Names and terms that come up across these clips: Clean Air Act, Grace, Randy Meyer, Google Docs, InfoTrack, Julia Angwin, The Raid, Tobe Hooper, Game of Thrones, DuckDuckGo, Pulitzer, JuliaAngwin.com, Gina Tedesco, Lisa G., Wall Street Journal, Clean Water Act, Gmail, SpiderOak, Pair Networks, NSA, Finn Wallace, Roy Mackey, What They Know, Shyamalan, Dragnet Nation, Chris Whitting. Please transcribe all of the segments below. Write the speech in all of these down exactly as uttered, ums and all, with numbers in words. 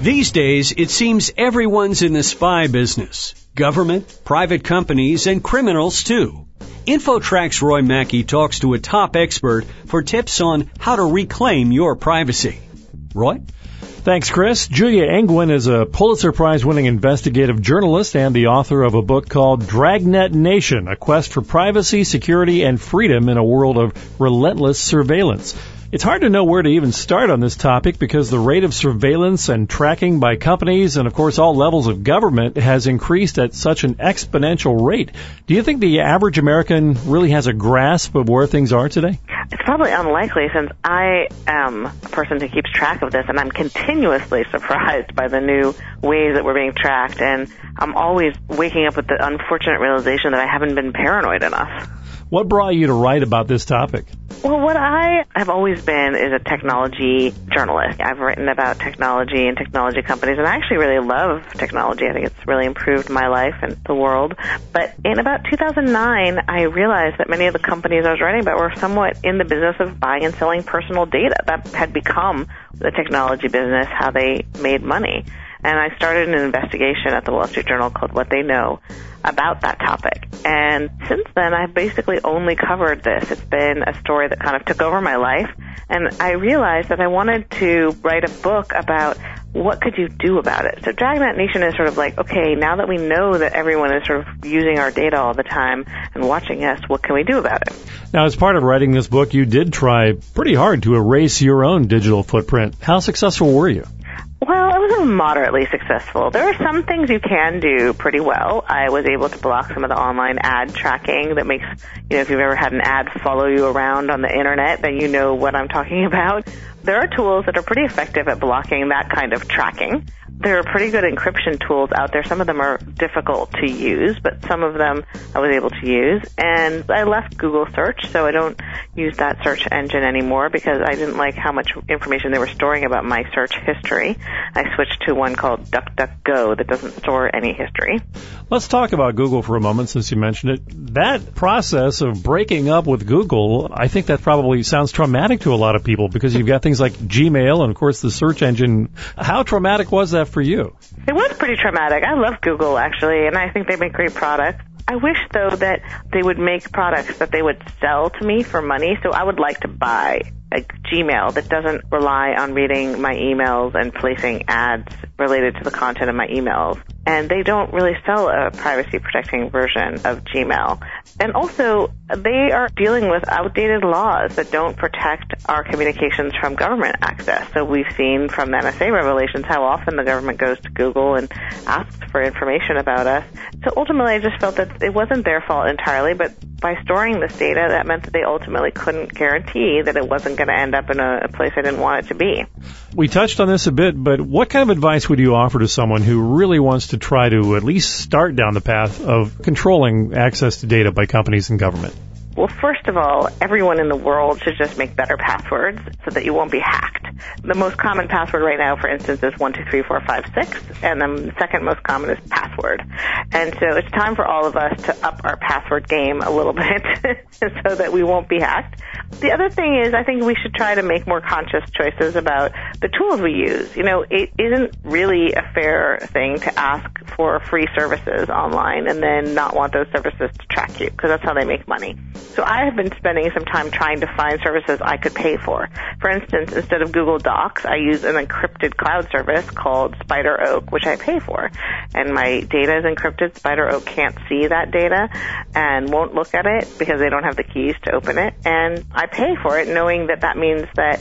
These days, it seems everyone's in the spy business. Government, private companies, and criminals, too. InfoTrack's Roy Mackey talks to a top expert for tips on how to reclaim your privacy. Roy? Thanks, Chris. Julia Angwin is a Pulitzer Prize-winning investigative journalist and the author of a book called Dragnet Nation, A Quest for Privacy, Security, and Freedom in a World of Relentless Surveillance. It's hard to know where to even start on this topic because the rate of surveillance and tracking by companies and, of course, all levels of government has increased at such an exponential rate. Do you think the average American really has a grasp of where things are today? It's probably unlikely since I am a person who keeps track of this, and I'm continuously surprised by the new ways that we're being tracked, and I'm always waking up with the unfortunate realization that I haven't been paranoid enough. What brought you to write about this topic? Well, what I have always been is a technology journalist. I've written about technology and technology companies, and I actually really love technology. I think it's really improved my life and the world. But in about two thousand nine, I realized that many of the companies I was writing about were somewhat in the business of buying and selling personal data. That had become the technology business, how they made money. And I started an investigation at the Wall Street Journal called What They Know about that topic. And since then, I've basically only covered this. It's been a story that kind of took over my life. And I realized that I wanted to write a book about what could you do about it. So Dragnet Nation is sort of like, okay, now that we know that everyone is sort of using our data all the time and watching us, what can we do about it? Now, as part of writing this book, you did try pretty hard to erase your own digital footprint. How successful were you? Well, I was moderately successful. There are some things you can do pretty well. I was able to block some of the online ad tracking that makes, you know, if you've ever had an ad follow you around on the internet, then you know what I'm talking about. There are tools that are pretty effective at blocking that kind of tracking. There are pretty good encryption tools out there. Some of them are difficult to use, but some of them I was able to use. And I left Google search, so I don't use that search engine anymore because I didn't like how much information they were storing about my search history. I switched to one called DuckDuckGo that doesn't store any history. Let's talk about Google for a moment since you mentioned it. That process of breaking up with Google, I think that probably sounds traumatic to a lot of people because you've got things like Gmail and, of course, the search engine. How traumatic was that for you? It was pretty traumatic. I love Google, actually, and I think they make great products. I wish, though, that they would make products that they would sell to me for money, so I would like to buy a Gmail that doesn't rely on reading my emails and placing ads related to the content of my emails. And they don't really sell a privacy-protecting version of Gmail. And also, they are dealing with outdated laws that don't protect our communications from government access. So we've seen from the N S A revelations how often the government goes to Google and asks for information about us. So ultimately, I just felt that it wasn't their fault entirely, but by storing this data, that meant that they ultimately couldn't guarantee that it wasn't going to end up in a place I didn't want it to be. We touched on this a bit, but what kind of advice would you offer to someone who really wants to try to at least start down the path of controlling access to data by companies and government? Well, first of all, everyone in the world should just make better passwords so that you won't be hacked. The most common password right now, for instance, is one two three four five six, and the second most common is password. And so it's time for all of us to up our password game a little bit so that we won't be hacked. The other thing is I think we should try to make more conscious choices about the tools we use. You know, it isn't really a fair thing to ask for free services online and then not want those services to track you because that's how they make money. So I have been spending some time trying to find services I could pay for. For instance, instead of Google Docs, I use an encrypted cloud service called SpiderOak, which I pay for. And my data is encrypted. SpiderOak can't see that data and won't look at it because they don't have the keys to open it. And I pay for it knowing that that means that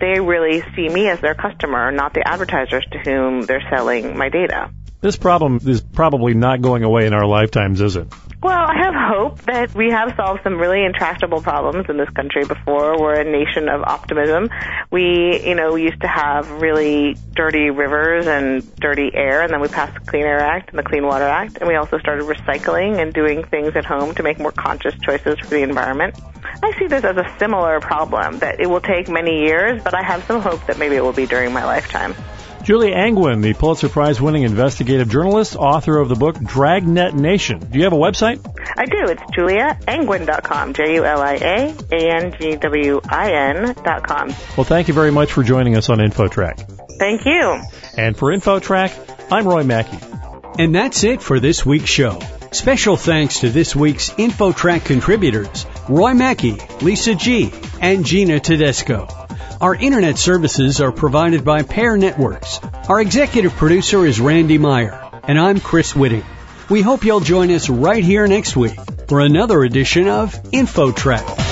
they really see me as their customer, not the advertisers to whom they're selling my data. This problem is probably not going away in our lifetimes, is it? Well, I have hope that we have solved some really intractable problems in this country before. We're a nation of optimism. We, you know, used to have really dirty rivers and dirty air, and then we passed the Clean Air Act and the Clean Water Act, and we also started recycling and doing things at home to make more conscious choices for the environment. I see this as a similar problem, that it will take many years, but I have some hope that maybe it will be during my lifetime. Julia Angwin, the Pulitzer Prize-winning investigative journalist, author of the book Dragnet Nation. Do you have a website? I do. It's Julia Angwin dot com, J U L I A A N G W I N dot com. Well, thank you very much for joining us on InfoTrack. Thank you. And for InfoTrack, I'm Roy Mackey. And that's it for this week's show. Special thanks to this week's InfoTrack contributors, Roy Mackey, Lisa G., and Gina Tedesco. Our internet services are provided by Pair Networks. Our executive producer is Randy Meyer, and I'm Chris Whitting. We hope you'll join us right here next week for another edition of InfoTrack.